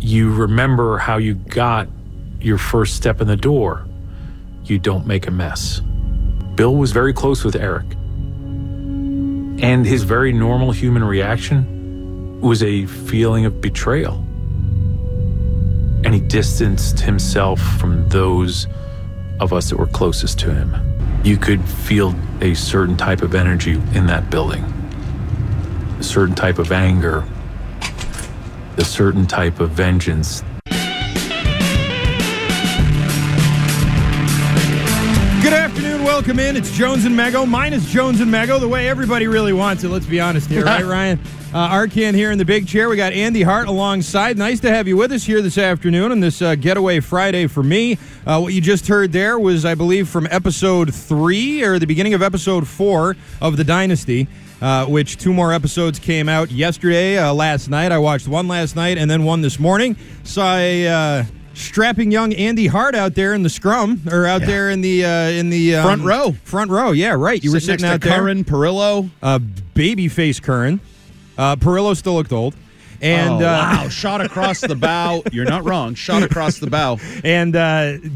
you remember how you got your first step in the door. You don't make a mess. Bill was very close with Eric. And his very normal human reaction was a feeling of betrayal. And he distanced himself from those of us that were closest to him. You could feel a certain type of energy in that building, a certain type of anger, a certain type of vengeance. Good afternoon, welcome in. It's Jones and Mego, minus Jones and Mego, the way everybody really wants it, let's be honest here, right, Ryan? Arkan here in the big chair. We got Andy Hart alongside. Nice to have you with us here this afternoon on this Getaway Friday for me. What you just heard there was, I believe, from episode 3 or the beginning of episode 4 of The Dynasty, which 2 more episodes came out yesterday, last night. I watched one last night and then one this morning. Saw a strapping young Andy Hart out there in the scrum, or out there in the front row. Front row, yeah, right. You were sitting next out to there. Curran, Perillo, babyface Curran. Perillo still looked old. And, wow, shot across the bow. You're not wrong. Shot across the bow. And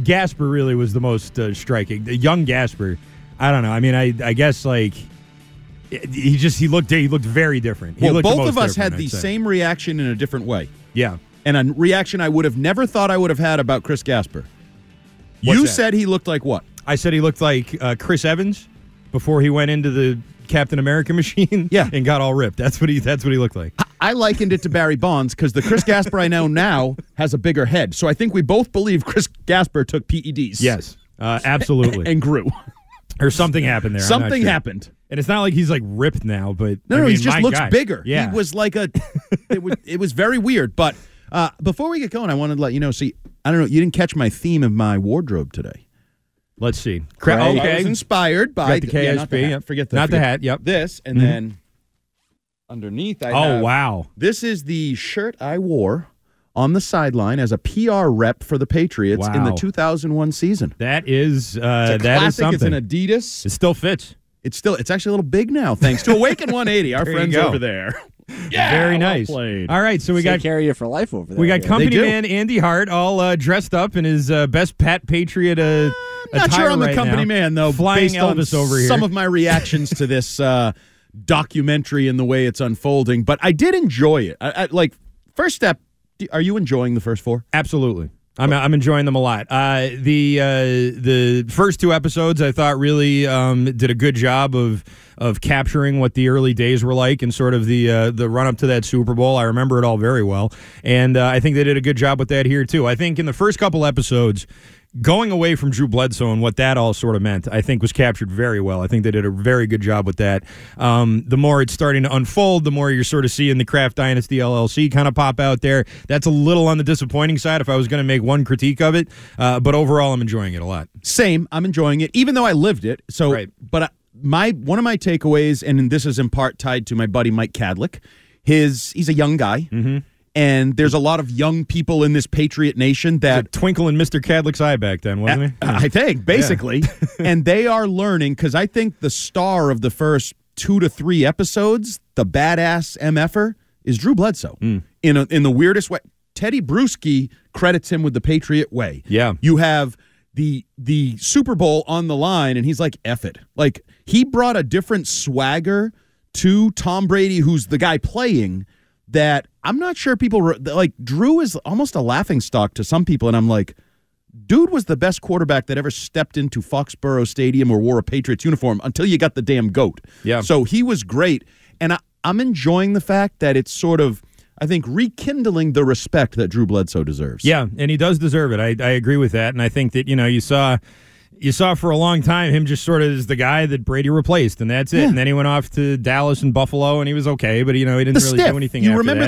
Gasper really was the most striking. The young Gasper. I don't know. I mean, I guess, like, he looked very different. He looked both of us had the same reaction in a different way. Yeah. And a reaction I would have never thought I would have had about Chris Gasper. You said he looked like what? I said he looked like Chris Evans before he went into the Captain America machine, and got all ripped. That's what he looked like. I likened it to Barry Bonds because the Chris Gasper I know now has a bigger head. So I think we both believe Chris Gasper took PEDs. Yes, absolutely, and grew, or something happened there. Something happened, and it's not like he's like ripped now, but no, he just looks bigger. Yeah, he was like a. It was very weird. But before we get going, I wanted to let you know. See, I don't know. You didn't catch my theme of my wardrobe today. Let's see. Okay. I was inspired by the KSB. Forget the hat. Yep. This, and then underneath I have, wow. This is the shirt I wore on the sideline as a PR rep for the Patriots in the 2001 season. That is it's something. It's an Adidas. It still fits. It's actually a little big now, thanks to Awaken 180, our friends over there. Yeah, very nice. Well, all right, so they carry you for life over there. We got company man Andy Hart all dressed up in his best Pat Patriot not sure I'm the company man, though, flying Elvis over here. Some of my reactions to this documentary and the way it's unfolding, but I did enjoy it. I first step, are you enjoying the first 4? Absolutely. I'm enjoying them a lot. The first 2 episodes, I thought, really did a good job of capturing what the early days were like and sort of the run-up to that Super Bowl. I remember it all very well, and I think they did a good job with that here, too. I think in the first couple episodes, going away from Drew Bledsoe and what that all sort of meant, I think was captured very well. I think they did a very good job with that. The more it's starting to unfold, the more you're sort of seeing the Kraft Dynasty LLC kind of pop out there. That's a little on the disappointing side if I was going to make one critique of it. But overall, I'm enjoying it a lot. Same. I'm enjoying it, even though I lived it. So, right. But one of my takeaways, and this is in part tied to my buddy Mike Kadlick, he's a young guy. Mm-hmm. And there's a lot of young people in this Patriot Nation that... It's a twinkle in Mr. Kadlick's eye back then, wasn't it? I think, basically. Yeah. And they are learning, because I think the star of the first 2 to 3 episodes, the badass MF-er, is Drew Bledsoe. Mm. In the weirdest way. Teddy Bruschi credits him with the Patriot way. Yeah. You have the Super Bowl on the line, and he's like, F it. Like, he brought a different swagger to Tom Brady, who's the guy playing... that I'm not sure people, like, Drew is almost a laughingstock to some people, and I'm like, dude was the best quarterback that ever stepped into Foxborough Stadium or wore a Patriots uniform until you got the damn GOAT. Yeah. So he was great, and I'm enjoying the fact that it's sort of, I think, rekindling the respect that Drew Bledsoe deserves. Yeah, and he does deserve it. I agree with that, and I think that, you know, you saw for a long time him just sort of as the guy that Brady replaced, and that's it. Yeah. And then he went off to Dallas and Buffalo, and he was okay, but, you know, he didn't really do anything after that. You remember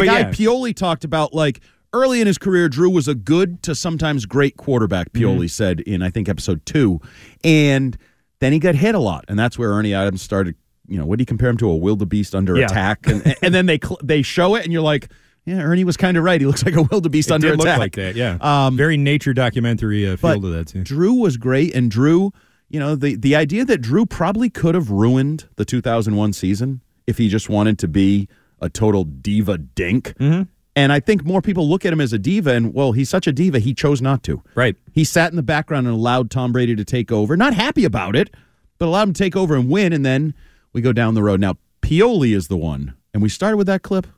the guy Pioli talked about, like, early in his career, Drew was a good to sometimes great quarterback, Pioli said in, I think, episode 2. And then he got hit a lot, and that's where Ernie Adams started, you know, what do you compare him to, a wildebeest under attack? And then they show it, and you're like... Yeah, Ernie was kind of right. He looks like a wildebeest under attack. It did look like that, yeah. Very nature documentary feel to that, too. Drew was great, and Drew, you know, the idea that Drew probably could have ruined the 2001 season if he just wanted to be a total diva dink. Mm-hmm. And I think more people look at him as a diva, and, well, he's such a diva, he chose not to. Right. He sat in the background and allowed Tom Brady to take over. Not happy about it, but allowed him to take over and win, and then we go down the road. Now, Pioli is the one, and we started with that clip.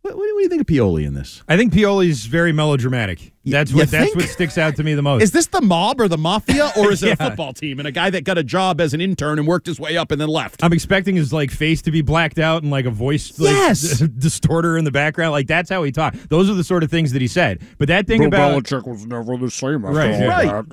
What do you think of Pioli in this? I think Pioli's very melodramatic. That's what sticks out to me the most. Is this the mob or the mafia, or is it a football team and a guy that got a job as an intern and worked his way up and then left? I'm expecting his face to be blacked out and a voice distorter in the background. That's how he talked. Those are the sort of things that he said. But that thing about Bill Belichick was never the same after all that.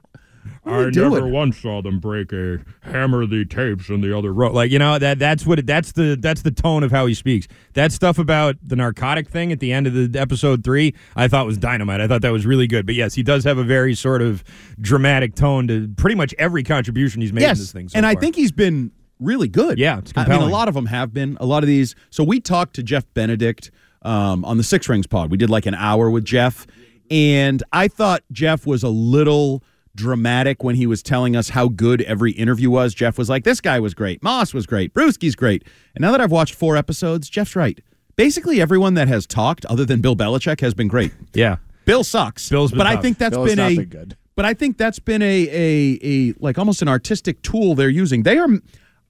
I never once saw them break a hammer the tapes in the other row. That's the tone of how he speaks. That stuff about the narcotic thing at the end of the episode 3, I thought was dynamite. I thought that was really good. But yes, he does have a very sort of dramatic tone to pretty much every contribution he's made in this thing so far. I think he's been really good. Yeah, it's compelling. I mean, a lot of them have been. A lot of these. So we talked to Jeff Benedict on the Six Rings pod. We did an hour with Jeff, and I thought Jeff was a little dramatic when he was telling us how good every interview was. Jeff was like, this guy was great. Moss was great. Bruschi's great. And now that I've watched 4 episodes, Jeff's right. Basically everyone that has talked other than Bill Belichick has been great. Yeah. Bill sucks. I think that's Bill's been a good. But I think that's been a almost an artistic tool they're using.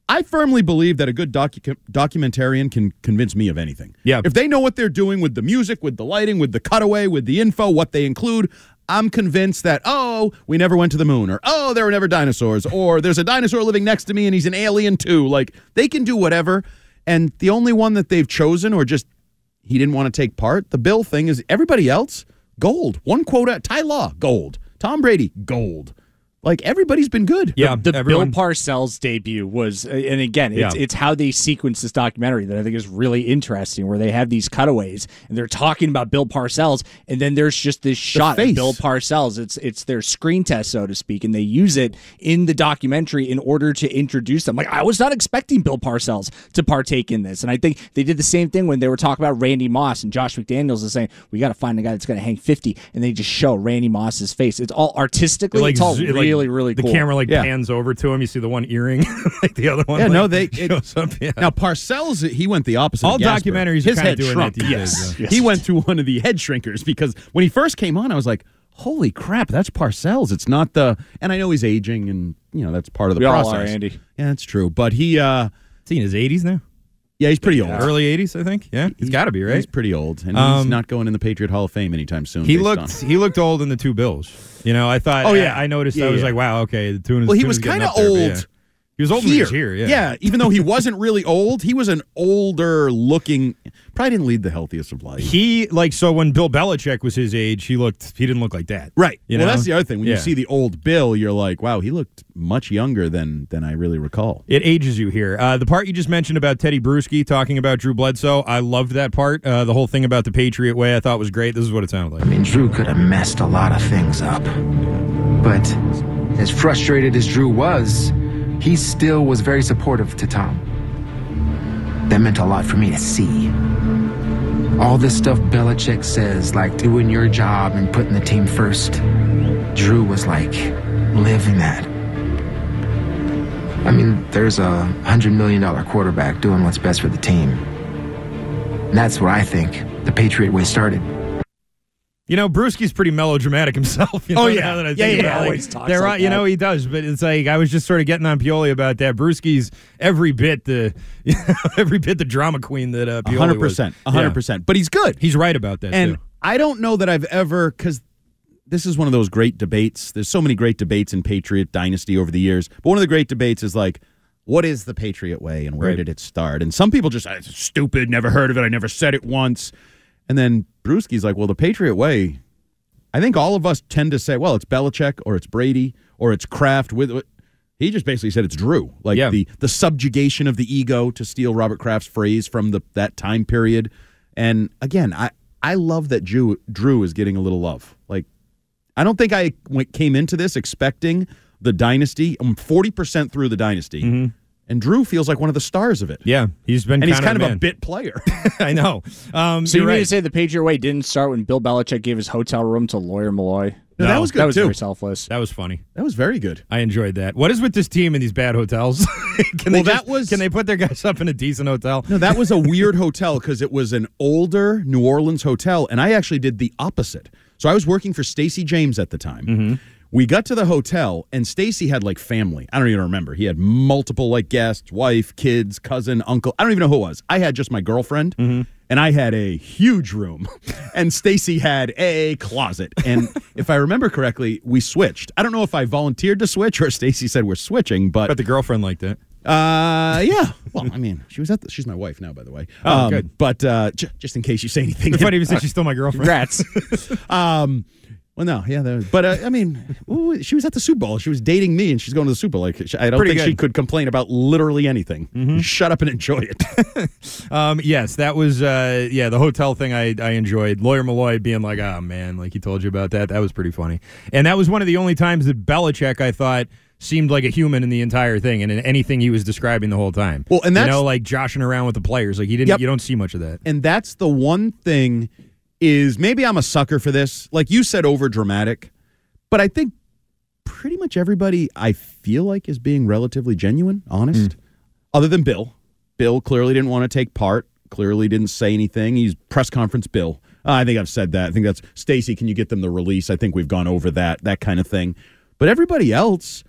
I firmly believe that a good documentarian can convince me of anything. Yeah. If they know what they're doing with the music, with the lighting, with the cutaway, with the info, what they include, I'm convinced that, we never went to the moon, or, there were never dinosaurs, or there's a dinosaur living next to me and he's an alien too. They can do whatever. And the only one that they've chosen, or just he didn't want to take part, the Bill thing, is everybody else, gold. One quota, Ty Law, gold. Tom Brady, gold. Everybody's been good. Yeah, Bill Parcells' debut was, and again, it's how they sequence this documentary that I think is really interesting, where they have these cutaways, and they're talking about Bill Parcells, and then there's just this shot of Bill Parcells. It's their screen test, so to speak, and they use it in the documentary in order to introduce them. I was not expecting Bill Parcells to partake in this, and I think they did the same thing when they were talking about Randy Moss, and Josh McDaniels is saying, we got to find a guy that's going to hang 50, and they just show Randy Moss's face. It's all artistically, it's all really really cool. The camera pans over to him. You see the one earring, the other one. Yeah, no, shows up. Yeah. Now Parcells, he went the opposite. All of Gasper. Documentaries, his head shrunk. Yes, he went through one of the head shrinkers because when he first came on, I was like, "Holy crap, that's Parcells." It's not the, and I know he's aging, and that's part of the process. All are, Andy. Yeah, that's true. But he, is he in his 80s now? Yeah, he's pretty old. Early 80s, I think. Yeah, he's got to be, right? He's pretty old, and he's not going in the Patriot Hall of Fame anytime soon. He looked old in the two Bills. I thought. Oh yeah, I noticed. Yeah, I was like, wow, okay. The tune is. Well, he was kind of old. He was old here. Yeah, even though he wasn't really old, he was an older looking. Probably didn't lead the healthiest of life. So when Bill Belichick was his age, he didn't look like that. Right. That's the other thing. When you see the old Bill, you're like, wow, he looked much younger than I really recall. It ages you here. The part you just mentioned about Teddy Bruschi talking about Drew Bledsoe, I loved that part. The whole thing about the Patriot way I thought was great. This is what it sounded like. I mean, Drew could have messed a lot of things up. But as frustrated as Drew was, he still was very supportive to Tom. That meant a lot for me to see. All this stuff Belichick says, doing your job and putting the team first, Drew was living that. I mean, there's $100 million quarterback doing what's best for the team. And that's where I think the Patriot way started. Bruschi's pretty melodramatic himself. Now that I think about it. He always talks that. He does, but it's I was just sort of getting on Pioli about that. Bruschi's every bit the drama queen that Pioli 100%, was. 100%. Yeah. But he's good. He's right about that, and too. I don't know that I've ever, because this is one of those great debates. There's so many great debates in Patriot Dynasty over the years, but one of the great debates is what is the Patriot way and where did it start? And some people just, it's stupid, never heard of it, I never said it once. And then Bruschi's like, well, the Patriot way, I think all of us tend to say, well, it's Belichick or it's Brady or it's Kraft. He just basically said it's Drew. The subjugation of the ego, to steal Robert Kraft's phrase from that time period. And, again, I love that Drew is getting a little love. I don't think I came into this expecting the dynasty. I'm 40% through the dynasty. Mm-hmm. And Drew feels like one of the stars of it. Yeah, he's been kind of a bit player. I know. So you mean to say the Page Your Way didn't start when Bill Belichick gave his hotel room to Lawyer Malloy? No, that was good, too. That was very selfless. That was funny. That was very good. I enjoyed that. What is with this team and these bad hotels? Can they put their guys up in a decent hotel? No, that was a weird hotel because it was an older New Orleans hotel, and I actually did the opposite. So I was working for Stacey James at the time. Mm-hmm. We got to the hotel, and Stacy had, like, family. I don't even remember. He had multiple, like, guests, wife, kids, cousin, uncle. I don't even know who it was. I had just my girlfriend, and I had a huge room, and Stacy had a closet. And if I remember correctly, we switched. I don't know if I volunteered to switch or Stacy said we're switching, but... But the girlfriend liked it. Yeah. Well, I mean, she's my wife now, by the way. Oh, good. But just in case you say anything. It's funny if you say she's still my girlfriend. Congrats. Well, no, yeah, but I mean, she was at the Super Bowl. She was dating me, and she's going to the Super Bowl. Like, I don't think she could complain about literally anything. Mm-hmm. Shut up and enjoy it. Yes, that was the hotel thing. I enjoyed Lawyer Malloy being like, "Oh man, like he told you about that." That was pretty funny, and that was one of the only times that Belichick I thought seemed like a human in the entire thing and in anything he was describing the whole time. Well, and that's like joshing around with the players. Like he didn't. Yep. You don't see much of that, and that's the one thing. Is maybe I'm a sucker for this. Like you said, over dramatic. But I think pretty much everybody I feel like is being relatively genuine, honest, other than Bill. Bill clearly didn't want to take part, clearly didn't say anything. He's press conference Bill. I think I've said that. I think that's, Stacey, can you get them the release? I think we've gone over that kind of thing. But everybody else,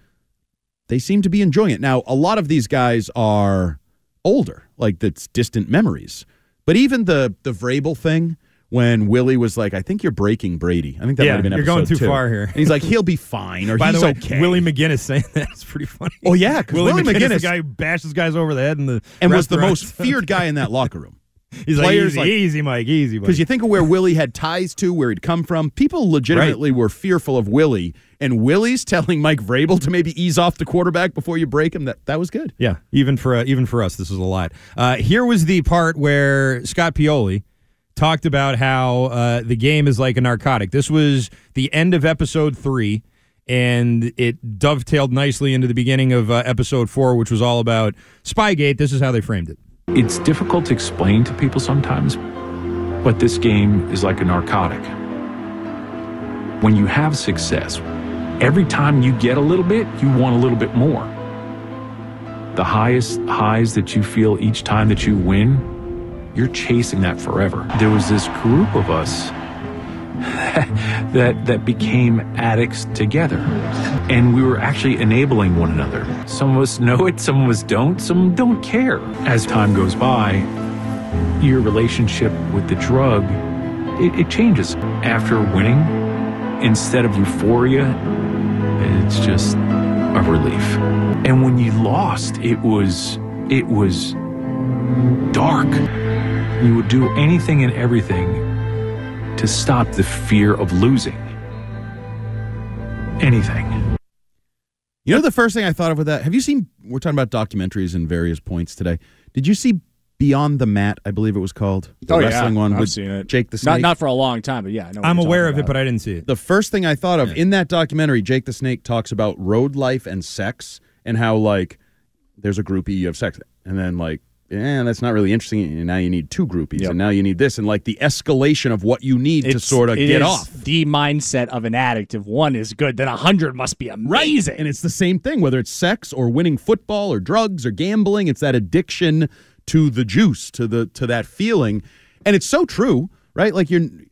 they seem to be enjoying it. Now, a lot of these guys are older, like that's distant memories. But even the Vrabel thing, when Willie was like, I think you're breaking Brady. I think that might have been episode 2. Yeah, you're going too far here. And he's like, he'll be fine, or he's okay. By the way, Willie McGinnis saying that is pretty funny. Oh, yeah, because Willie McGinnis is the guy who bashes guys over the head in the and was the most feared guy in that locker room. He's players like, easy, Mike, easy, Mike. Because you think of where Willie had ties to, where he'd come from, people legitimately were fearful of Willie, and Willie's telling Mike Vrabel to maybe ease off the quarterback before you break him. That was good. Yeah, even for us, this was a lot. Here was the part where Scott Pioli talked about how the game is like a narcotic. This was the end of episode 3, and it dovetailed nicely into the beginning of episode 4, which was all about Spygate. This is how they framed it. It's difficult to explain to people sometimes, but this game is like a narcotic. When you have success, every time you get a little bit, you want a little bit more. The highest highs that you feel each time that you win, you're chasing that forever. There was this group of us that became addicts together. And we were actually enabling one another. Some of us know it, some of us don't, some don't care. As time goes by, your relationship with the drug, it changes. After winning, instead of euphoria, it's just a relief. And when you lost, it was dark. You would do anything and everything to stop the fear of losing. Anything. You know the first thing I thought of with that? Have you seen, we're talking about documentaries in various points today. Did you see Beyond the Mat, I believe it was called? The wrestling one. I've seen it. Jake the Snake. Not for a long time, but yeah. I know I'm aware of it, but I didn't see it. The first thing I thought of, in that documentary, Jake the Snake talks about road life and sex and how, like, there's a groupie, you have sex, and then, like, yeah, that's not really interesting. And now you need two groupies, and now you need this, and like the escalation of what you need to sort of get off. The mindset of an addict: if one is good, then 100 must be amazing. Right. And it's the same thing, whether it's sex or winning football or drugs or gambling. It's that addiction to the juice, to that feeling, and it's so true, right? Like you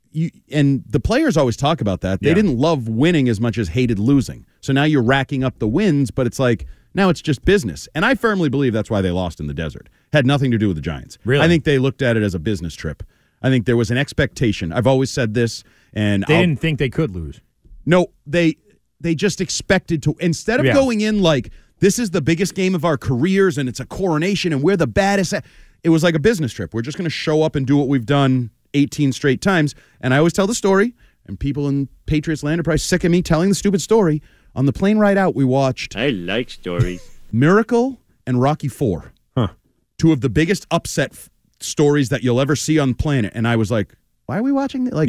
and the players always talk about that. They didn't love winning as much as hated losing. So now you're racking up the wins, but it's like, now it's just business. And I firmly believe that's why they lost in the desert. Had nothing to do with the Giants. Really? I think they looked at it as a business trip. I think there was an expectation. I've always said this. And they didn't think they could lose. No, they just expected to. Instead of going in like, this is the biggest game of our careers and it's a coronation and we're the baddest. It was like a business trip. We're just going to show up and do what we've done 18 straight times. And I always tell the story, and people in Patriots land are probably sick of me telling the stupid story. On the plane ride out, we watched... I like stories. Miracle and Rocky IV. Huh. Two of the biggest upset stories that you'll ever see on the planet. And I was like, why are we watching this? Like,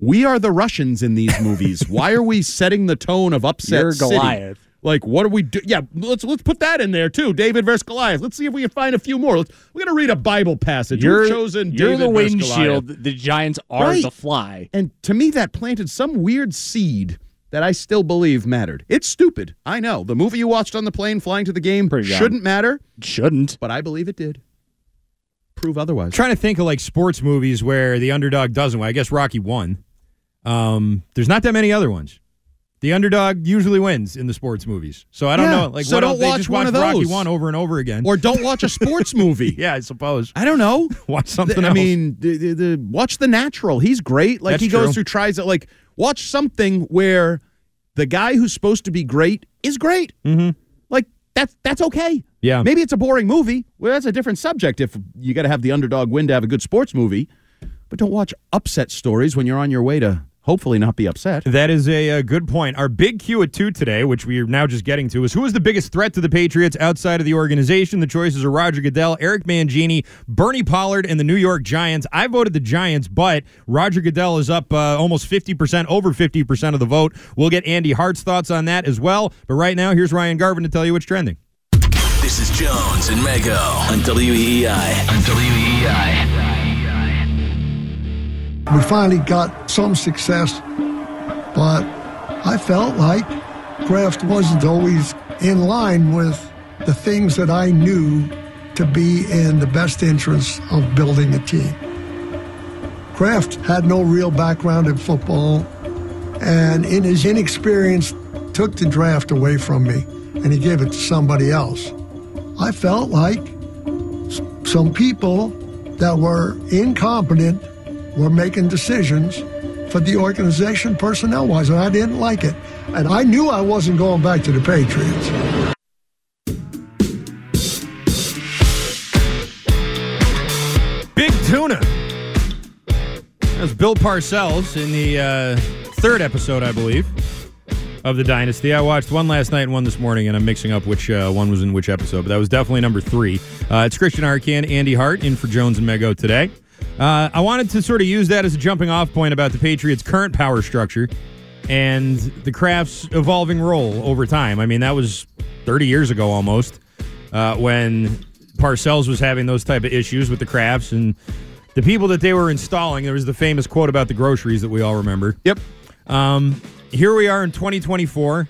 we are the Russians in these movies. Why are we setting the tone of upset You're Goliath. City? Like, what do we do? Yeah, let's put that in there, too. David versus Goliath. Let's see if we can find a few more. We're going to read a Bible passage. You've chosen David versus Goliath. You're the windshield. The Giants are the fly. And to me, that planted some weird seed that I still believe mattered. It's stupid. I know. The movie you watched on the plane flying to the game shouldn't matter. Shouldn't. But I believe it did. Prove otherwise. I'm trying to think of, like, sports movies where the underdog doesn't win. I guess Rocky won. There's not that many other ones. The underdog usually wins in the sports movies. So I don't know. Like, so don't watch one of those. Rocky 1 over and over again. Or don't watch a sports movie. Yeah, I suppose. I don't know. Watch something else. I mean, watch The Natural. He's great. Like, That's true. He goes through, tries it. Like, watch something where the guy who's supposed to be great is great. Mm-hmm. Like, that's okay. Yeah. Maybe it's a boring movie. Well, that's a different subject if you got to have the underdog win to have a good sports movie. But don't watch upset stories when you're on your way to hopefully not be upset. That is a good point. Our big Q at 2 today, which we are now just getting to, is who is the biggest threat to the Patriots outside of the organization? The choices are Roger Goodell, Eric Mangini, Bernie Pollard, and the New York Giants. I voted the Giants, but Roger Goodell is up almost 50%, over 50% of the vote. We'll get Andy Hart's thoughts on that as well. But right now, here's Ryan Garvin to tell you what's trending. This is Jones and Mego on WEI. On WEI. We finally got some success, but I felt like Kraft wasn't always in line with the things that I knew to be in the best interest of building a team. Kraft had no real background in football, and in his inexperience, took the draft away from me, and he gave it to somebody else. I felt like some people that were incompetent were making decisions for the organization personnel-wise, and I didn't like it. And I knew I wasn't going back to the Patriots. Big tuna. That was Bill Parcells in the third episode, I believe, of the Dynasty. I watched one last night and one this morning, and I'm mixing up which one was in which episode, but that was definitely number 3. It's Christian Arcan, Andy Hart, in for Jones and Mego today. I wanted to sort of use that as a jumping-off point about the Patriots' current power structure and the Kraft's evolving role over time. I mean, that was 30 years ago almost when Parcells was having those type of issues with the Krafts and the people that they were installing. There was the famous quote about the groceries that we all remember. Yep. Here we are in 2024.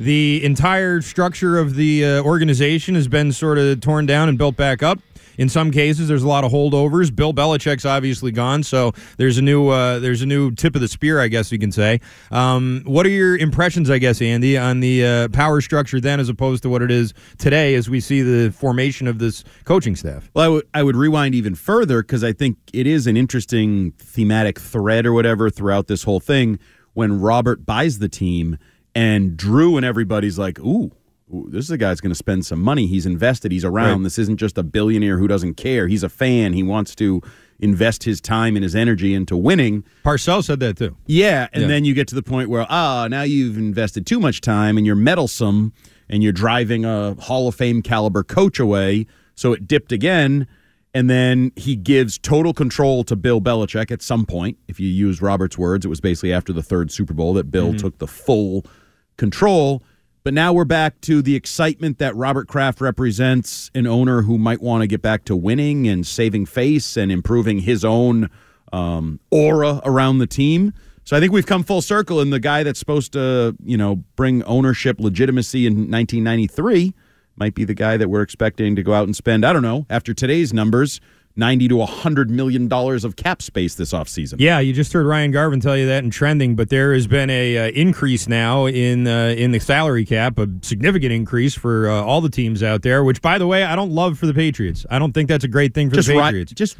The entire structure of the organization has been sort of torn down and built back up. In some cases, there's a lot of holdovers. Bill Belichick's obviously gone, so there's a new tip of the spear, I guess you can say. What are your impressions, I guess, Andy, on the power structure then as opposed to what it is today as we see the formation of this coaching staff? Well, I would rewind even further because I think it is an interesting thematic thread or whatever throughout this whole thing when Robert buys the team and Drew and everybody's like, ooh. This is a guy that's going to spend some money. He's invested. He's around. Right. This isn't just a billionaire who doesn't care. He's a fan. He wants to invest his time and his energy into winning. Parcells said that too. Yeah, and then you get to the point where, now you've invested too much time and you're meddlesome and you're driving a Hall of Fame caliber coach away. So it dipped again, and then he gives total control to Bill Belichick at some point. If you use Robert's words, it was basically after the third Super Bowl that Bill took the full control. But now we're back to the excitement that Robert Kraft represents, an owner who might want to get back to winning and saving face and improving his own aura around the team. So I think we've come full circle, and the guy that's supposed to, bring ownership legitimacy in 1993 might be the guy that we're expecting to go out and spend, I don't know, after today's numbers, $90 to $100 million of cap space this offseason. Yeah, you just heard Ryan Garvin tell you that in trending, but there has been an increase now in the salary cap, a significant increase for all the teams out there, which, by the way, I don't love for the Patriots. I don't think that's a great thing for the Patriots. It just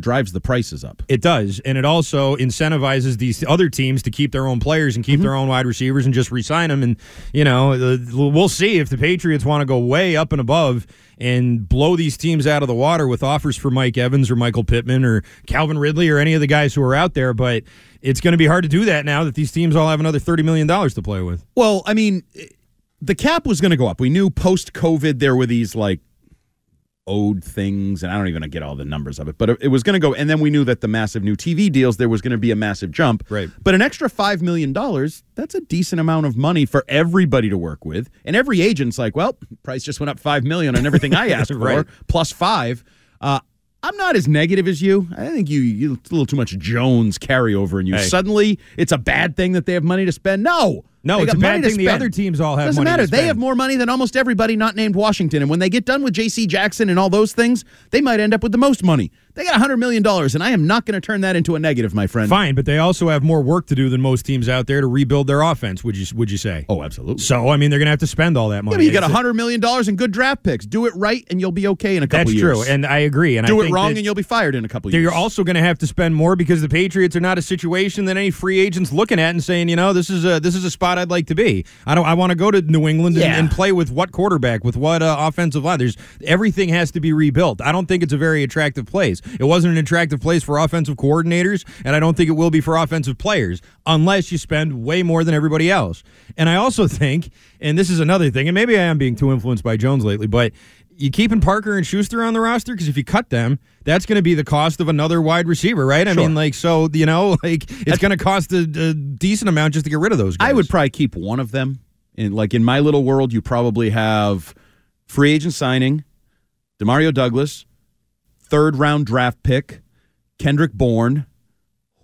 drives the prices up. It does, and it also incentivizes these other teams to keep their own players and keep their own wide receivers and just re-sign them. And, we'll see if the Patriots want to go way up and above and blow these teams out of the water with offers for Mike Evans or Michael Pittman or Calvin Ridley or any of the guys who are out there, but it's going to be hard to do that now that these teams all have another $30 million to play with. Well, I mean, the cap was going to go up. We knew post-COVID there were these, like, owed things, and I don't even get all the numbers of it, but it was going to go, and then we knew that the massive new TV deals, there was going to be a massive jump. Right. But an extra $5 million, that's a decent amount of money for everybody to work with, and every agent's like, well, price just went up $5 million on everything I asked right. for, plus $5. I'm not as negative as you. I think you it's a little too much Jones carryover in you. Hey. Suddenly, it's a bad thing that they have money to spend? No, it's a bad thing the other teams all have money to spend. Doesn't matter. They have more money than almost everybody not named Washington. And when they get done with J.C. Jackson and all those things, they might end up with the most money. They got $100 million, and I am not going to turn that into a negative, my friend. Fine, but they also have more work to do than most teams out there to rebuild their offense, would you say? Oh, absolutely. So, I mean, they're going to have to spend all that money. Yeah, but you got $100 million in good draft picks. Do it right, and you'll be okay in a couple years. That's true, and I agree. And do it wrong, and you'll be fired in a couple years. You're also going to have to spend more because the Patriots are not a situation that any free agent's looking at and saying, you know, this is a spot I'd like to be. I want to go to New England and play with what quarterback, with what offensive line. Everything has to be rebuilt. I don't think it's a very attractive place. It wasn't an attractive place for offensive coordinators, and I don't think it will be for offensive players unless you spend way more than everybody else. And I also think, and this is another thing, and maybe I am being too influenced by Jones lately, but you keeping Parker and Schuster on the roster? Because if you cut them, that's going to be the cost of another wide receiver, right? I mean, it's going to cost a decent amount just to get rid of those guys. I would probably keep one of them. And like in my little world, you probably have free agent signing, DeMario Douglas, third-round draft pick, Kendrick Bourne,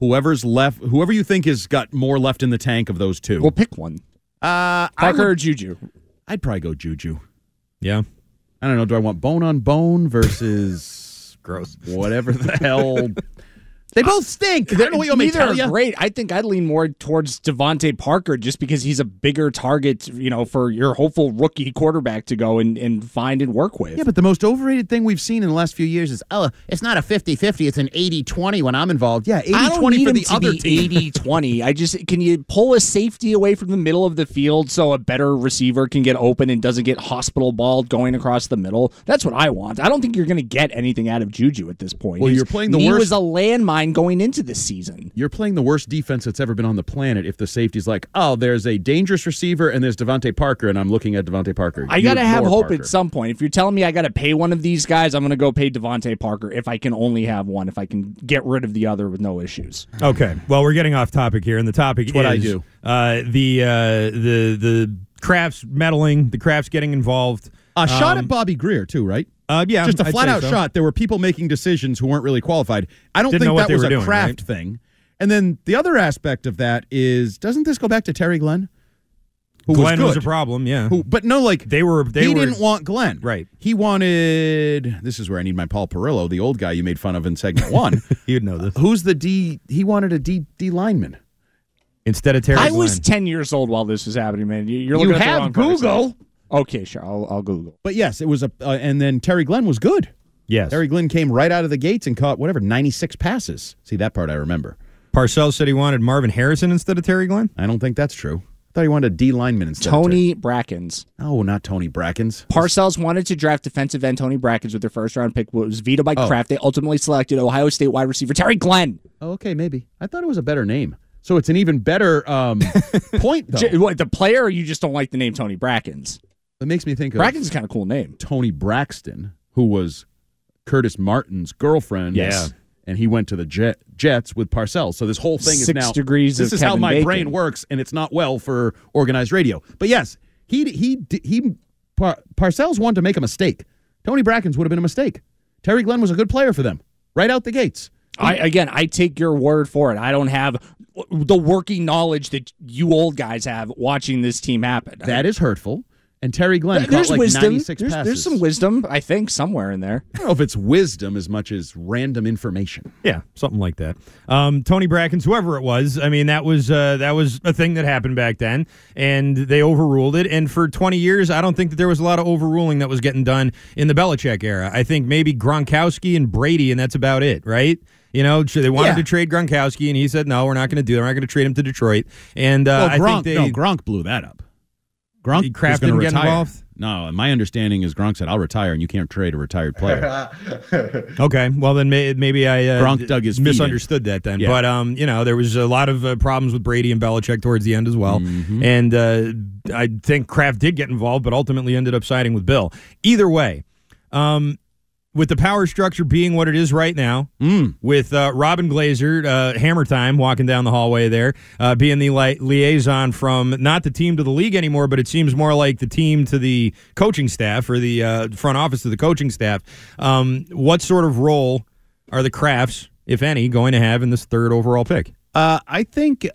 whoever's left, whoever you think has got more left in the tank of those two. Well, pick one. Parker or Juju? I'd probably go Juju. Yeah. I don't know. Do I want bone on bone versus gross? Whatever the hell. They both stink. I don't know what you want me to tell you. Neither are great. I think I'd lean more towards Devontae Parker just because he's a bigger target, you know, for your hopeful rookie quarterback to go and find and work with. Yeah, but the most overrated thing we've seen in the last few years is, it's not a 50-50. It's an 80-20 when I'm involved. Yeah, 80-20 for the other team. 80-20. Can you pull a safety away from the middle of the field so a better receiver can get open and doesn't get hospital balled going across the middle? That's what I want. I don't think you're going to get anything out of Juju at this point. Well, you're playing the worst. He was a landmine going into this season. You're playing the worst defense that's ever been on the planet if the safety's like, oh, there's a dangerous receiver and there's Devontae Parker, and I'm looking at Devontae Parker. I got to have hope Parker. At some point. If you're telling me I got to pay one of these guys, I'm going to go pay Devontae Parker if I can only have one, if I can get rid of the other with no issues. Okay. Well, we're getting off topic here, and the topic what is I do. The Kraft's meddling, the Kraft's getting involved. A shot at Bobby Greer, too, right? Yeah, just a flat-out shot. There were people making decisions who weren't really qualified. I don't think that was a Kraft thing. And then the other aspect of that is, doesn't this go back to Terry Glenn? Glenn was a problem, yeah. He didn't want Glenn. Right. He wanted, this is where I need my Paul Perillo, the old guy you made fun of in segment one. You'd know this. Who's the D? He wanted a D lineman. Instead of Terry Glenn. I was 10 years old while this was happening, man. You have Google. Okay, sure. I'll Google. But yes, it was a. And then Terry Glenn was good. Yes, Terry Glenn came right out of the gates and caught 96 passes. See, that part I remember. Parcells said he wanted Marvin Harrison instead of Terry Glenn. I don't think that's true. I thought he wanted a D lineman instead. Tony Brackens. Oh, not Tony Brackens. Parcells wanted to draft defensive end Tony Brackens with their first round pick. It was vetoed by Kraft. They ultimately selected Ohio State wide receiver Terry Glenn. Oh, okay, maybe. I thought it was a better name. So it's an even better point. Though. What, the player? Or you just don't like the name Tony Brackens. It makes me think of Braxton's a kind of cool name. Tony Braxton, who was Curtis Martin's girlfriend. Yeah. And he went to the Jets with Parcells. So this whole thing is now 6 degrees of Kevin Bacon. This is how my brain works, and it's not well for organized radio. But yes, Parcells wanted to make a mistake. Tony Brackens would have been a mistake. Terry Glenn was a good player for them right out the gates. I take your word for it. I don't have the working knowledge that you old guys have watching this team happen. That is hurtful. And Terry Glenn caught like 96 passes. There's some wisdom, I think, somewhere in there. I don't know if it's wisdom as much as random information. Yeah, something like that. Tony Brackens, whoever it was, I mean, that was a thing that happened back then, and they overruled it. And for 20 years, I don't think that there was a lot of overruling that was getting done in the Belichick era. I think maybe Gronkowski and Brady, and that's about it, right? You know, they wanted to trade Gronkowski, and he said, no, we're not going to do that. We're not going to trade him to Detroit. And Gronk blew that up. Kraft didn't get involved? No, my understanding is Gronk said, I'll retire, and you can't trade a retired player. Okay, well, then maybe I Gronk dug his misunderstood that then. Yeah. But, you know, there was a lot of problems with Brady and Belichick towards the end as well. Mm-hmm. And I think Kraft did get involved, but ultimately ended up siding with Bill. Either way, with the power structure being what it is right now, with Robin Glazer, Hammer Time, walking down the hallway there, being the liaison from not the team to the league anymore, but it seems more like the team to the coaching staff or the front office to the coaching staff. What sort of role are the Crafts, if any, going to have in this third overall pick? I think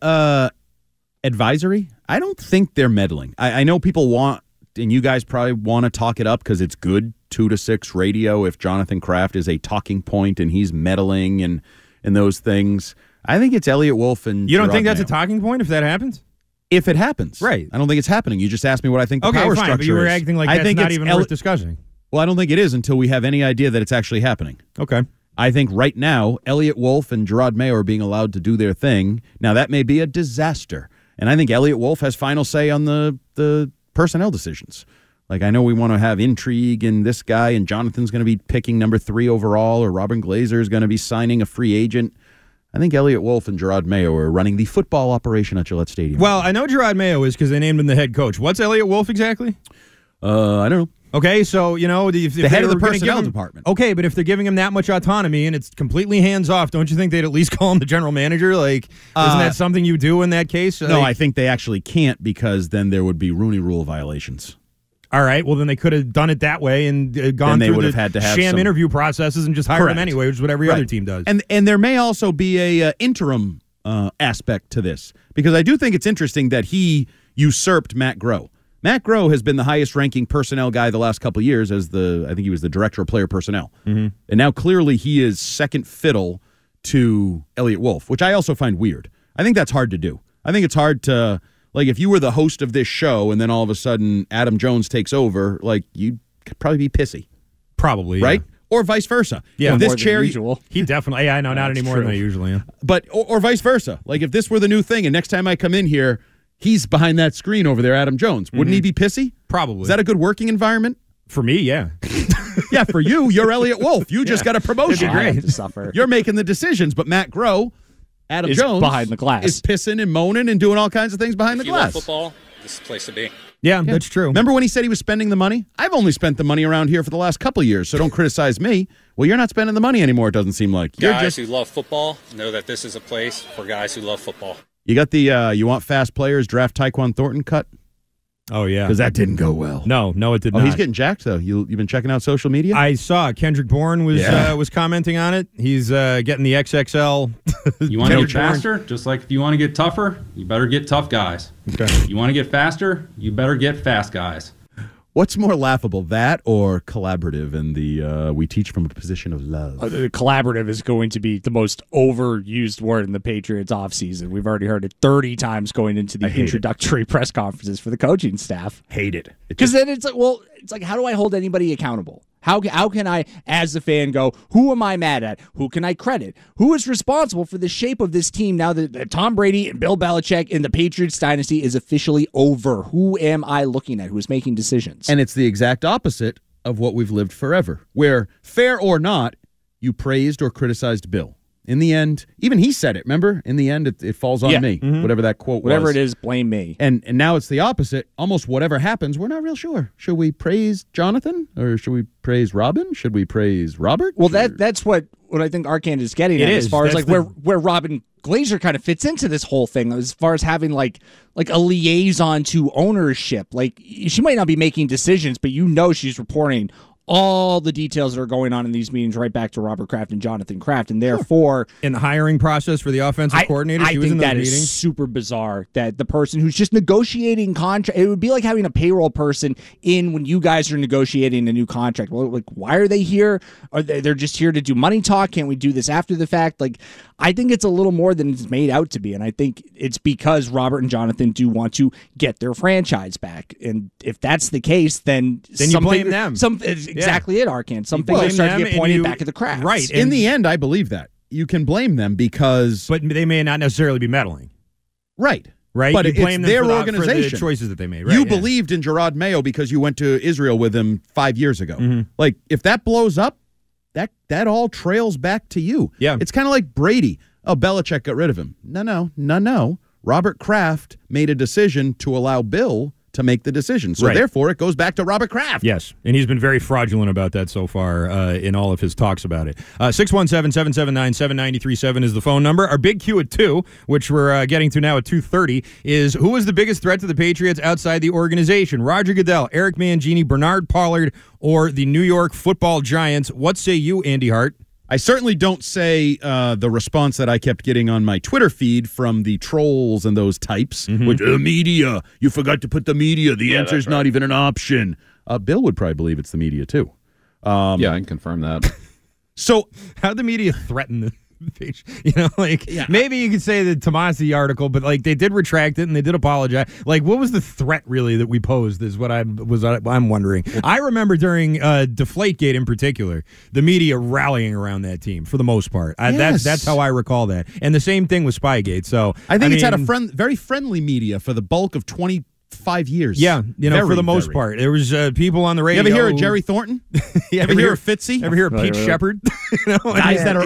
advisory. I don't think they're meddling. I know people want, and you guys probably want to talk it up because it's good 2 to 6 radio if Jonathan Kraft is a talking point and he's meddling and those things. I think it's Elliot Wolf and You don't Jerod think that's Mayo. A talking point if that happens? If it happens. Right. I don't think it's happening. You just asked me what I think the power fine, structure but you were acting like that's not even worth discussing. Well, I don't think it is until we have any idea that it's actually happening. Okay. I think right now, Elliot Wolf and Jerod Mayo are being allowed to do their thing. Now, that may be a disaster. And I think Elliot Wolf has final say on the personnel decisions. Like, I know we want to have intrigue in this guy, and Jonathan's going to be picking number 3 overall, or Robin Glazer is going to be signing a free agent. I think Elliot Wolf and Jerod Mayo are running the football operation at Gillette Stadium. Well, I know Jerod Mayo is because they named him the head coach. What's Elliot Wolf exactly? I don't know. Okay, so, you know, if the head of the personnel department. Okay, but if they're giving him that much autonomy and it's completely hands-off, don't you think they'd at least call him the general manager? Like, isn't that something you do in that case? No, I think they actually can't because then there would be Rooney Rule violations. All right, well, then they could have done it that way and gone through the sham interview processes and just hired him anyway, which is what every other team does. And there may also be a interim aspect to this because I do think it's interesting that he usurped Matt Groh. Matt Groh has been the highest-ranking personnel guy the last couple of years as I think he was the director of player personnel. Mm-hmm. And now clearly he is second fiddle to Elliot Wolf, which I also find weird. I think that's hard to do. I think it's hard to, like, if you were the host of this show and then all of a sudden Adam Jones takes over, like, you'd probably be pissy. Probably, right? Yeah. Or vice versa. Yeah, this more chair, than usual. He definitely, yeah, I know, not anymore true. Than I usually am. But, or vice versa. Like, if this were the new thing and next time I come in here, he's behind that screen over there, Adam Jones. Wouldn't he be pissy? Probably. Is that a good working environment? For me, yeah. Yeah, for you, you're Elliot Wolf. You just got a promotion. It'd be great. I have to suffer. You're making the decisions, but Matt Groh, Adam Jones, behind the glass. Is pissing and moaning and doing all kinds of things behind the glass. If you love football, this is the place to be. Yeah, that's true. Remember when he said he was spending the money? I've only spent the money around here for the last couple of years, so don't criticize me. Well, you're not spending the money anymore, it doesn't seem like. Guys who love football know that this is a place for guys who love football. You got the you want fast players, draft Tyquan Thornton cut? Oh, yeah. Because that didn't go well. No, it did not. Oh, he's getting jacked, though. You've been checking out social media? I saw. Kendrick Bourne was commenting on it. He's getting the XXL. You want to get faster? Just like if you want to get tougher, you better get tough guys. Okay. You want to get faster? You better get fast guys. What's more laughable, that or collaborative and the we teach from a position of love? Collaborative is going to be the most overused word in the Patriots offseason. We've already heard it 30 times going into the introductory press conferences for the coaching staff. Hate it. Because then it's like, well, it's like, how do I hold anybody accountable? How can I, as a fan, go, who am I mad at? Who can I credit? Who is responsible for the shape of this team now that Tom Brady and Bill Belichick and the Patriots dynasty is officially over? Who am I looking at? Who is making decisions? And it's the exact opposite of what we've lived forever, where, fair or not, you praised or criticized Bill. In the end, even he said it, remember? In the end, it falls on me, whatever that quote was. Whatever it is, blame me. And now it's the opposite. Almost whatever happens, we're not real sure. Should we praise Jonathan? Or should we praise Robin? Should we praise Robert? Well, that's what I think Arcand is getting at as far as like where Robin Glazer kind of fits into this whole thing, as far as having like a liaison to ownership. Like, she might not be making decisions, but you know she's reporting all the details that are going on in these meetings right back to Robert Kraft and Jonathan Kraft, and therefore... in the hiring process for the offensive coordinator, she was in the meeting. I think that is super bizarre, that the person who's just negotiating contract... It would be like having a payroll person in when you guys are negotiating a new contract. Well, like, why are they here? They're just here to do money talk? Can't we do this after the fact? Like, I think it's a little more than it's made out to be, and I think it's because Robert and Jonathan do want to get their franchise back, and if that's the case, then you blame them. Exactly it, Arcand. Something will start to get pointed back at the Crafts. Right. In the end, I believe that. You can blame them because... But they may not necessarily be meddling. Right. But you blame them their organization for the choices that they made. Right? You believed in Jerod Mayo because you went to Israel with him 5 years ago. Mm-hmm. Like, if that blows up, that all trails back to you. Yeah. It's kind of like Brady. Oh, Belichick got rid of him. No. Robert Kraft made a decision to allow Bill to make the decision. So, therefore, it goes back to Robert Kraft. Yes, and he's been very fraudulent about that so far in all of his talks about it. 617-779-7937 is the phone number. Our big Q at 2, which we're getting to now at 2:30, is who is the biggest threat to the Patriots outside the organization? Roger Goodell, Eric Mangini, Bernard Pollard, or the New York Football Giants? What say you, Andy Hart? I certainly don't say the response that I kept getting on my Twitter feed from the trolls and those types, which, media, you forgot to put the media, the answer's not even an option. Bill would probably believe it's the media, too. Yeah, I can confirm that. So how'd the media threaten the page? You know, like, maybe you could say the Tomasi article, but, like, they did retract it and they did apologize. Like, what was the threat, really, that we posed is what I'm wondering. I remember during Deflategate in particular, the media rallying around that team for the most part. That's how I recall that. And the same thing with Spygate. So I think it's had a very friendly media for the bulk of 25 years. Yeah, you know, for the most part. There was people on the radio. You ever hear of Jerry Thornton? You ever hear of Fitzy? Ever hear of Pete Shepard? You know, guys that are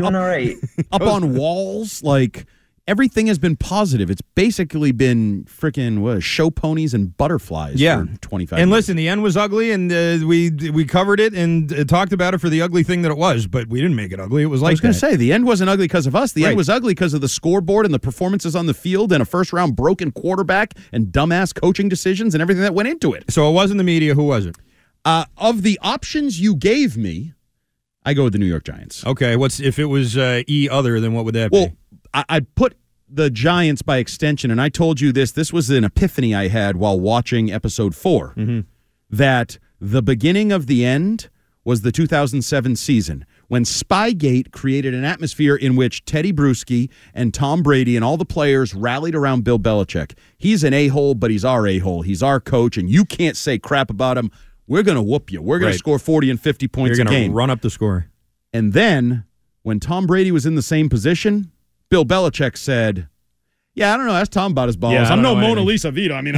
up on walls. Like, everything has been positive. It's basically been freaking show ponies and butterflies for 25 years. And listen, the end was ugly, and we covered it and talked about it for the ugly thing that it was, but we didn't make it ugly. It was like I was going to say, the end wasn't ugly because of us. The end was ugly because of the scoreboard and the performances on the field and a first-round broken quarterback and dumbass coaching decisions and everything that went into it. So it wasn't the media. Who was it? Of the options you gave me, I go with the New York Giants. Okay. If it was other, then what would that be? I put the Giants by extension, and I told you this was an epiphany I had while watching episode 4, that the beginning of the end was the 2007 season, when Spygate created an atmosphere in which Teddy Bruschi and Tom Brady and all the players rallied around Bill Belichick. He's an a-hole, but he's our a-hole. He's our coach, and you can't say crap about him. We're going to whoop you. We're going to score 40 and 50 points a game. You're going to run up the score. And then, when Tom Brady was in the same position, Bill Belichick said, I don't know. Ask Tom about his balls. Yeah, I'm no Mona Lisa Vito. I mean,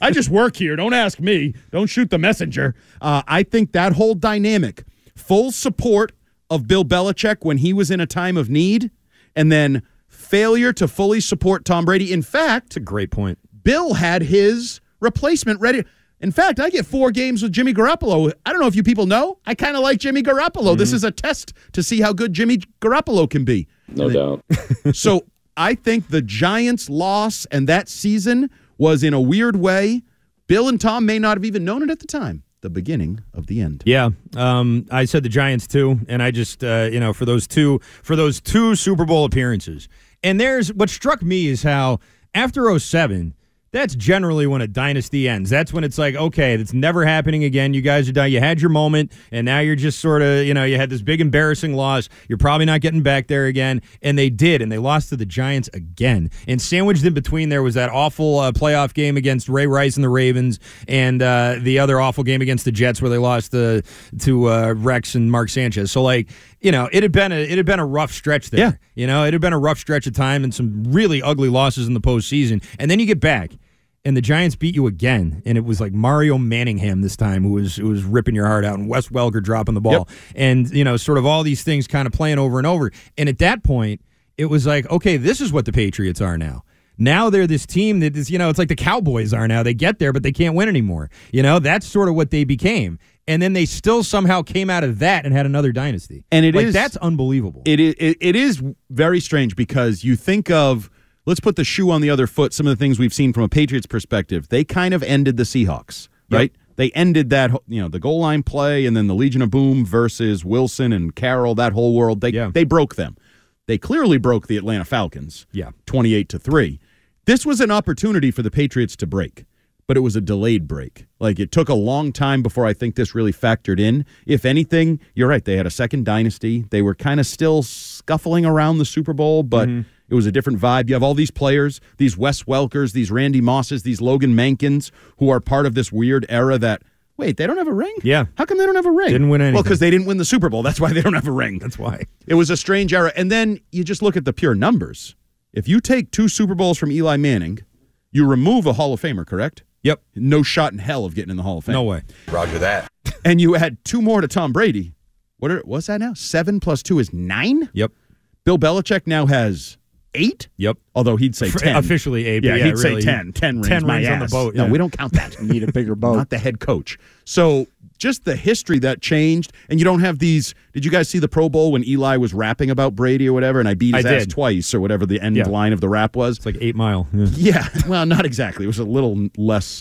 I just work here. Don't ask me. Don't shoot the messenger. I think that whole dynamic, full support of Bill Belichick when he was in a time of need, and then failure to fully support Tom Brady. In fact, that's a great point. Bill had his replacement ready. In fact, I get 4 games with Jimmy Garoppolo. I don't know if you people know. I kind of like Jimmy Garoppolo. This is a test to see how good Jimmy Garoppolo can be. No doubt. So I think the Giants' loss and that season was, in a weird way, Bill and Tom may not have even known it at the time, the beginning of the end. Yeah, I said the Giants too, and I just for those two Super Bowl appearances. And there's what struck me is how after 2007. That's generally when a dynasty ends. That's when it's like, okay, that's never happening again. You guys are done. You had your moment, and now you're just sort of, you had this big embarrassing loss. You're probably not getting back there again. And they did, and they lost to the Giants again. And sandwiched in between there was that awful playoff game against Ray Rice and the Ravens, and the other awful game against the Jets where they lost to Rex and Mark Sanchez. So, like, it had been a rough stretch there. Yeah. It had been a rough stretch of time and some really ugly losses in the postseason. And then you get back, and the Giants beat you again. And it was like Mario Manningham this time who was ripping your heart out, and Wes Welker dropping the ball. Yep. And, sort of all these things kind of playing over and over. And at that point, it was like, okay, this is what the Patriots are now. Now they're this team that is, it's like the Cowboys are now. They get there, but they can't win anymore. That's sort of what they became. And then they still somehow came out of that and had another dynasty. And that's unbelievable. It is very strange because you think of, let's put the shoe on the other foot, some of the things we've seen from a Patriots perspective. They kind of ended the Seahawks, right? Yep. They ended that, the goal line play and then the Legion of Boom versus Wilson and Carroll, that whole world. They broke them. They clearly broke the Atlanta Falcons, 28-3. This was an opportunity for the Patriots to break. But it was a delayed break. Like, it took a long time before I think this really factored in. If anything, you're right, they had a second dynasty. They were kind of still scuffling around the Super Bowl, but it was a different vibe. You have all these players, these Wes Welkers, these Randy Mosses, these Logan Mankins, who are part of this weird era that, wait, they don't have a ring? Yeah. How come they don't have a ring? Didn't win anything. Well, because they didn't win the Super Bowl. That's why they don't have a ring. That's why. It was a strange era. And then you just look at the pure numbers. If you take 2 Super Bowls from Eli Manning, you remove a Hall of Famer, correct? Yep. No shot in hell of getting in the Hall of Fame. No way. Roger that. And you add 2 more to Tom Brady. What's that now? 7 plus 2 is 9? Yep. Bill Belichick now has 8? Yep. Although he'd say 10. Officially 8. Yeah, he'd say 10. 10 rings on the boat. Yeah. No, we don't count that. You need a bigger boat. Not the head coach. So just the history that changed, and you don't have these. Did you guys see the Pro Bowl when Eli was rapping about Brady or whatever, and I beat his ass twice or whatever the end line of the rap was? It's like 8 Mile. Yeah. Well, not exactly. It was a little less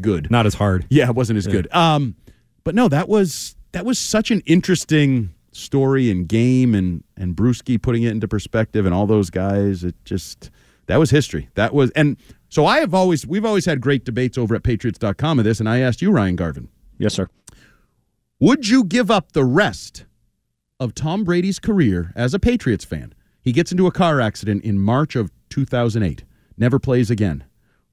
good. Not as hard. Yeah, it wasn't as good. But no, that was such an interesting story and game, and Bruschi putting it into perspective, and all those guys. It just, that was history. That was, and so we've always had great debates over at Patriots.com of this, and I asked you, Ryan Garvin. Yes, sir. Would you give up the rest of Tom Brady's career as a Patriots fan? He gets into a car accident in March of 2008, never plays again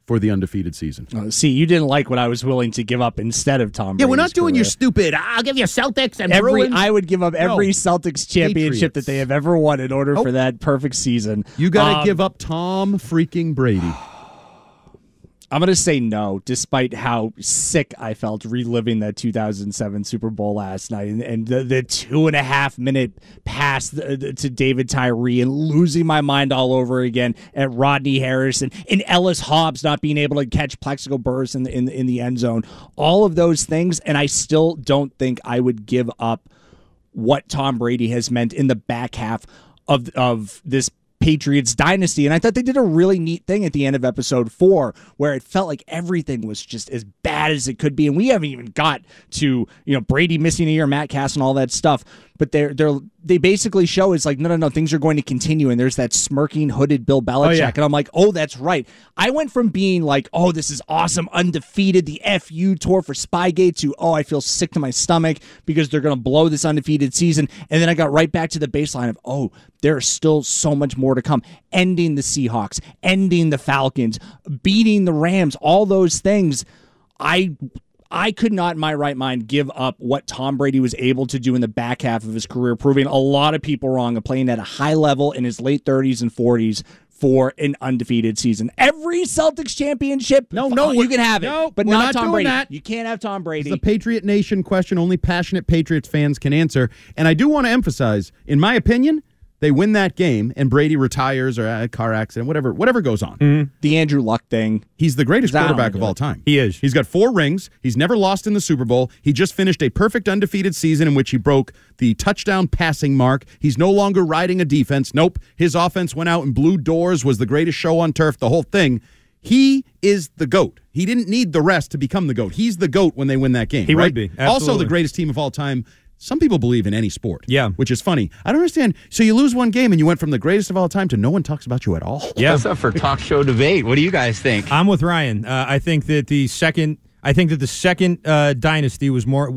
for the undefeated season. See, you didn't like what I was willing to give up instead of Tom Brady's career. Yeah, we're not doing your stupid, I'll give you Celtics and Bruins. I would give up every Celtics championship that they have ever won in order for that perfect season. You got to give up Tom freaking Brady. I'm going to say no, despite how sick I felt reliving that 2007 Super Bowl last night and the 2.5-minute pass to David Tyree and losing my mind all over again at Rodney Harrison and Ellis Hobbs not being able to catch Plexico Burris in the end zone. All of those things, and I still don't think I would give up what Tom Brady has meant in the back half of this Patriots dynasty. And I thought they did a really neat thing at the end of episode 4 where it felt like everything was just as bad as it could be, and we haven't even got to, you know, Brady missing a year, Matt Cass and all that stuff, but they basically show it's like no, things are going to continue, and there's that smirking hooded Bill Belichick. And I'm like, oh, that's right. I went from being like, oh, this is awesome, undefeated, the FU tour for Spygate, to oh, I feel sick to my stomach because they're going to blow this undefeated season, and then I got right back to the baseline of oh, there's still so much more to come. Ending the Seahawks, ending the Falcons, beating the Rams, all those things. I could not in my right mind give up what Tom Brady was able to do in the back half of his career, proving a lot of people wrong and playing at a high level in his late 30s and 40s for an undefeated season. Every Celtics championship, no, you can have it, but not Tom Brady. That. You can't have Tom Brady. It's a Patriot Nation question only passionate Patriots fans can answer, and I do want to emphasize, in my opinion, they win that game, and Brady retires or a car accident, whatever goes on. Mm-hmm. The Andrew Luck thing. He's the greatest quarterback of all time. He is. He's got 4 rings. He's never lost in the Super Bowl. He just finished a perfect undefeated season in which he broke the touchdown passing mark. He's no longer riding a defense. Nope. His offense went out and blew doors, was the greatest show on turf, the whole thing. He is the GOAT. He didn't need the rest to become the GOAT. He's the GOAT when they win that game. He would be. Absolutely. Also the greatest team of all time. Some people believe in any sport, which is funny. I don't understand. So you lose one game, and you went from the greatest of all time to no one talks about you at all. Yeah. That's up for talk show debate. What do you guys think? I'm with Ryan. I think that the second dynasty was more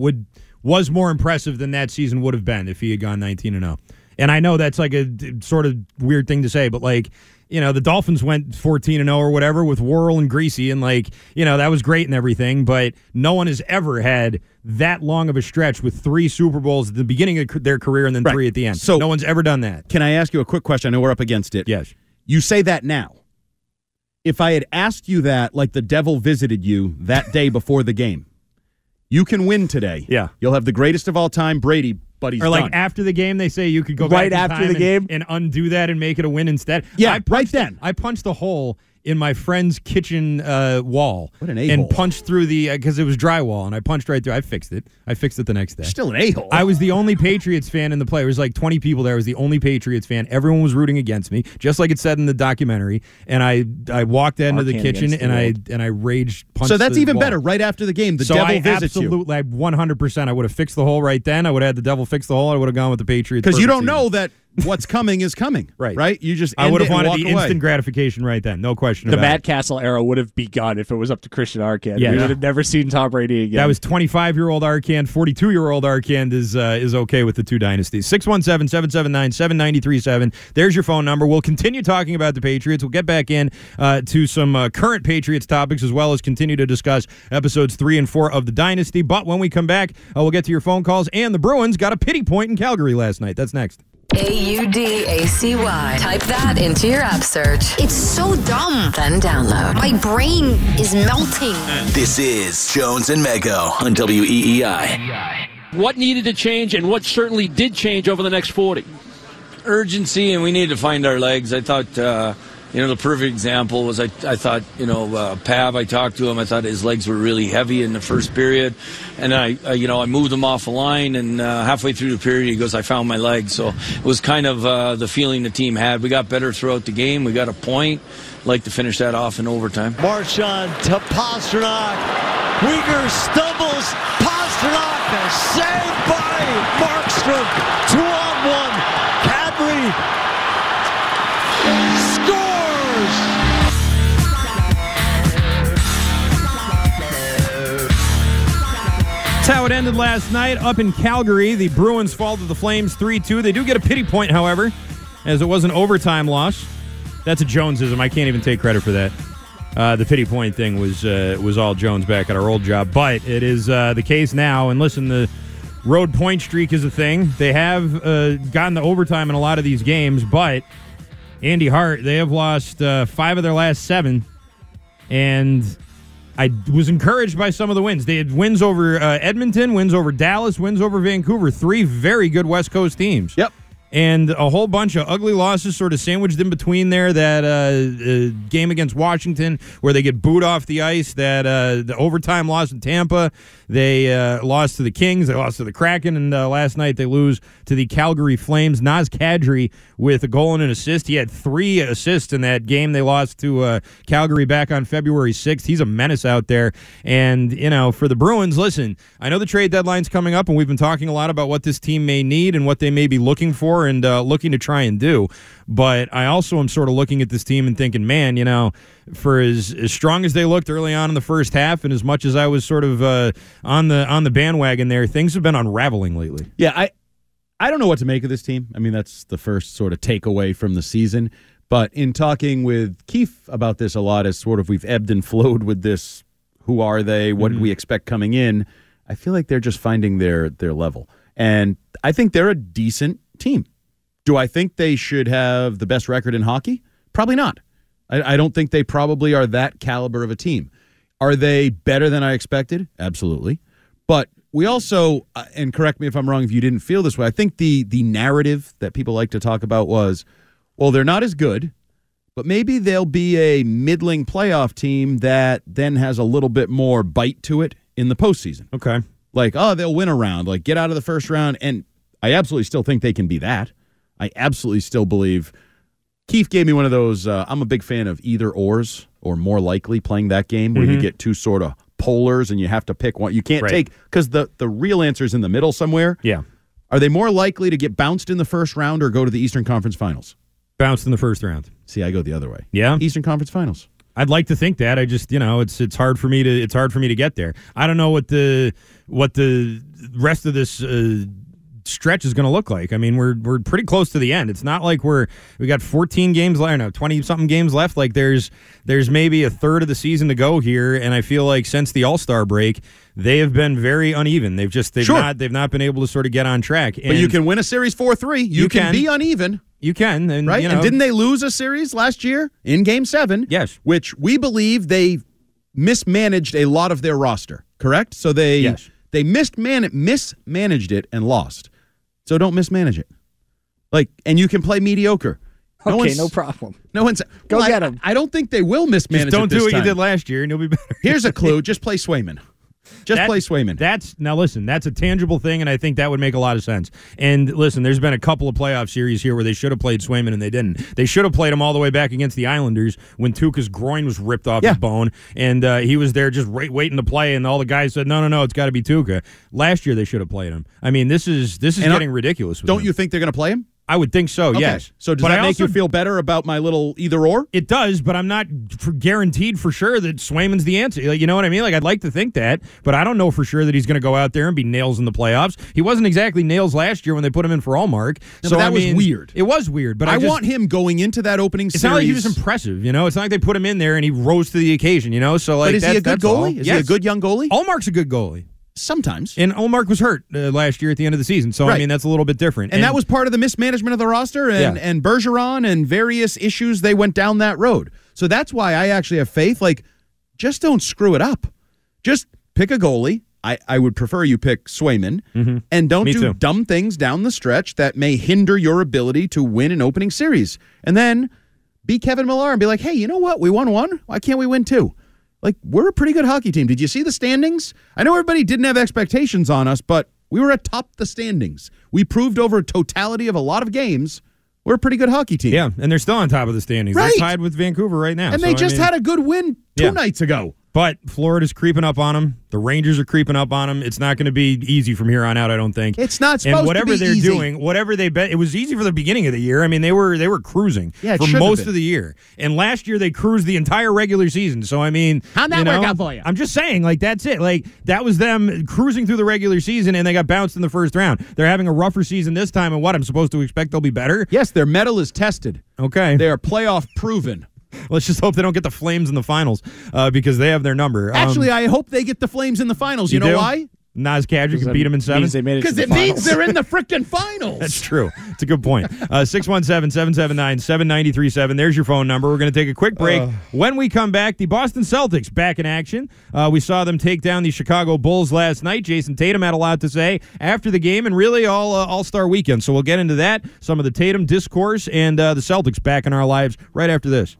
impressive than that season would have been if he had gone 19-0. And I know that's like a sort of weird thing to say, but like, you know, the Dolphins went 14-0 or whatever with Worrell and Greasy, and like, you know, that was great and everything, but no one has ever had that long of a stretch with 3 Super Bowls at the beginning of their career and then 3 at the end. So no one's ever done that. Can I ask you a quick question? I know we're up against it. Yes. You say that now. If I had asked you that, like the devil visited you that day before the game, you can win today. Yeah. You'll have the greatest of all time, Brady. But he's or like done. After the game, they say you could go right back after the game and undo that and make it a win instead. Yeah, I punched a hole in my friend's kitchen wall. What an a-hole. And punched through the because it was drywall, and I punched right through. I fixed it. The next day. Still an a-hole. I was the only Patriots fan in the play. There was like 20 people there. I was the only Patriots fan. Everyone was rooting against me, just like it said in the documentary. And I walked into the kitchen and I raged. Punched so that's even wall. Better. Right after the game, the devil visits you. Absolutely, 100%. I would have fixed the hole right then. I would have had the devil fix the hole. I would have gone with the Patriots because you don't know that. What's coming is coming, right? You just I would have wanted the instant gratification right then, no question about it. The Matt Castle era would have begun if it was up to Christian Arcand. Yeah, we would have never seen Tom Brady again. That was 25-year-old Arcand. 42-year-old Arcand is okay with the two dynasties. 617-779-7937. There's your phone number. We'll continue talking about the Patriots. We'll get back in to some current Patriots topics as well as continue to discuss episodes 3 and 4 of the dynasty. But when we come back, we'll get to your phone calls. And the Bruins got a pity point in Calgary last night. That's next. AUDACY. Type that into your app search. It's so dumb. Then download. My brain is melting. This is Jones and Mego on WEEI. What needed to change and what certainly did change over the next 40? urgency, and we need to find our legs. I thought, the perfect example was I thought Pav, I talked to him. I thought his legs were really heavy in the first period. And I moved him off the line, and halfway through the period, he goes, I found my legs. So it was kind of the feeling the team had. We got better throughout the game. We got a point. I'd like to finish that off in overtime. Marchand to Pasternak. Weegar stumbles. Pasternak saved by Markstrom. 2-on-1. Kadri. That's how it ended last night up in Calgary. The Bruins fall to the Flames 3-2. They do get a pity point, however, as it was an overtime loss. That's a Jonesism. I can't even take credit for that. The pity point thing was all Jones back at our old job. But it is the case now. And listen, the road point streak is a thing. They have gotten to overtime in a lot of these games. But Andy Hart, they have lost 5 of their last 7. And I was encouraged by some of the wins. They had wins over Edmonton, wins over Dallas, wins over Vancouver. 3 very good West Coast teams. Yep. And a whole bunch of ugly losses sort of sandwiched in between there. That game against Washington where they get booed off the ice. That the overtime loss in Tampa. They lost to the Kings. They lost to the Kraken. And last night they lose to the Calgary Flames. Naz Kadri with a goal and an assist. He had 3 assists in that game. They lost to Calgary back on February 6th. He's a menace out there. And, for the Bruins, listen, I know the trade deadline's coming up, and we've been talking a lot about what this team may need and what they may be looking for and looking to try and do. But I also am sort of looking at this team and thinking, man, for as strong as they looked early on in the first half, and as much as I was sort of on the bandwagon there, things have been unraveling lately. Yeah, I don't know what to make of this team. I mean, that's the first sort of takeaway from the season. But in talking with Keefe about this a lot, as sort of we've ebbed and flowed with this, who are they, what did we expect coming in, I feel like they're just finding their level. And I think they're a decent team. Do I think they should have the best record in hockey? Probably not. I don't think they probably are that caliber of a team. Are they better than I expected? Absolutely. But we also, and correct me if I'm wrong if you didn't feel this way, I think the narrative that people like to talk about was, well, they're not as good, but maybe they'll be a middling playoff team that then has a little bit more bite to it in the postseason. Okay. Like, oh, they'll win a round, like get out of the first round, and I absolutely still think they can be that. I absolutely still believe. Keefe gave me one of those, I'm a big fan of either ors or more likely playing that game where you get two sort of polars and you have to pick one. You can't take, because the real answer is in the middle somewhere. Yeah. Are they more likely to get bounced in the first round or go to the Eastern Conference Finals? Bounced in the first round. See, I go the other way. Yeah. Eastern Conference Finals. I'd like to think that. I just, it's hard for me to get there. I don't know what the rest of this stretch is going to look like. I mean, we're pretty close to the end. It's not like we got 14 games left, no, 20 something games left. Like there's maybe a third of the season to go here, and I feel like since the All-Star break, they have been very uneven. They've not been able to sort of get on track. And but you can win a series 4-3. You can be uneven. You can, and, right? And didn't they lose a series last year in Game 7? Yes, which we believe they mismanaged a lot of their roster. Correct? So they mismanaged it and lost. So don't mismanage it. And you can play mediocre. Okay, no problem. No one's go get him. I don't think they will mismanage it. Just don't do what you did last year, and you'll be better. Here's a clue: just play Swayman. Play Swayman. That's a tangible thing, and I think that would make a lot of sense. And listen, there's been a couple of playoff series here where they should have played Swayman and they didn't. They should have played him all the way back against the Islanders when Tuukka's groin was ripped off his bone, and he was there just waiting to play, and all the guys said, no, it's got to be Tuukka. Last year they should have played him. I mean, this is getting ridiculous. Don't you think they're going to play him? I would think so, okay. Yes. So does that make you feel better about my little either-or? It does, but I'm not guaranteed for sure that Swayman's the answer. You know what I mean? I'd like to think that, but I don't know for sure that he's going to go out there and be nails in the playoffs. He wasn't exactly nails last year when they put him in for Allmark. No, so was weird. It was weird. But I want him going into that opening series. It's not like he was impressive, It's not like they put him in there and he rose to the occasion, So, but is he a good goalie? Is he a good young goalie? Allmark's a good goalie. Sometimes. And Allmark was hurt last year at the end of the season, so I mean that's a little bit different. And that was part of the mismanagement of the roster and Bergeron and various issues. They went down that road. So that's why I actually have faith. Just don't screw it up. Just pick a goalie. I would prefer you pick Swayman, and don't do dumb things down the stretch that may hinder your ability to win an opening series. And then be Kevin Millar and be like, hey, you know what? We won one. Why can't we win two? Like, we're a pretty good hockey team. Did you see the standings? I know everybody didn't have expectations on us, but we were atop the standings. We proved over a totality of a lot of games we're a pretty good hockey team. Yeah, and they're still on top of the standings. Right. They're tied with Vancouver right now. And so, they just had a good win two nights ago. But Florida's creeping up on them. The Rangers are creeping up on them. It's not going to be easy from here on out, I don't think. It's not supposed to be easy. And whatever they're doing, whatever they bet, it was easy for the beginning of the year. I mean, they were cruising for most of the year. And last year, they cruised the entire regular season. So, I mean, how'd that work out for you? I'm just saying, like, that's it. Like, that was them cruising through the regular season, and they got bounced in the first round. They're having a rougher season this time, and what? I'm supposed to expect they'll be better? Yes, their metal is tested. Okay. They are playoff proven. Let's just hope they don't get the Flames in the finals because they have their number. Actually, I hope they get the Flames in the finals. You know why? Nas Kadri can beat them in seven. Because it means they're in the frickin' finals. That's true. It's a good point. 617-779-7937. There's your phone number. We're going to take a quick break. When we come back, the Boston Celtics back in action. We saw them take down the Chicago Bulls last night. Jason Tatum had a lot to say after the game and really all-star weekend. So we'll get into that, some of the Tatum discourse, and the Celtics back in our lives right after this.